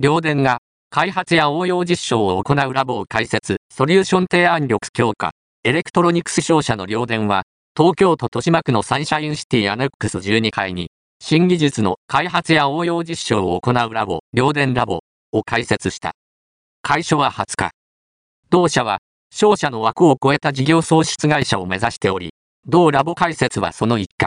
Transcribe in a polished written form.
RYODENが開発や応用実証を行うラボを開設、ソリューション提案力強化。エレクトロニクス商社のRYODENは、東京都豊島区のサンシャインシティアネックス12階に、新技術の開発や応用実証を行うラボ、RYODEN-Labを開設した。開所は20日。同社は、商社の枠を超えた事業創出会社を目指しており、同ラボ開設はその一環。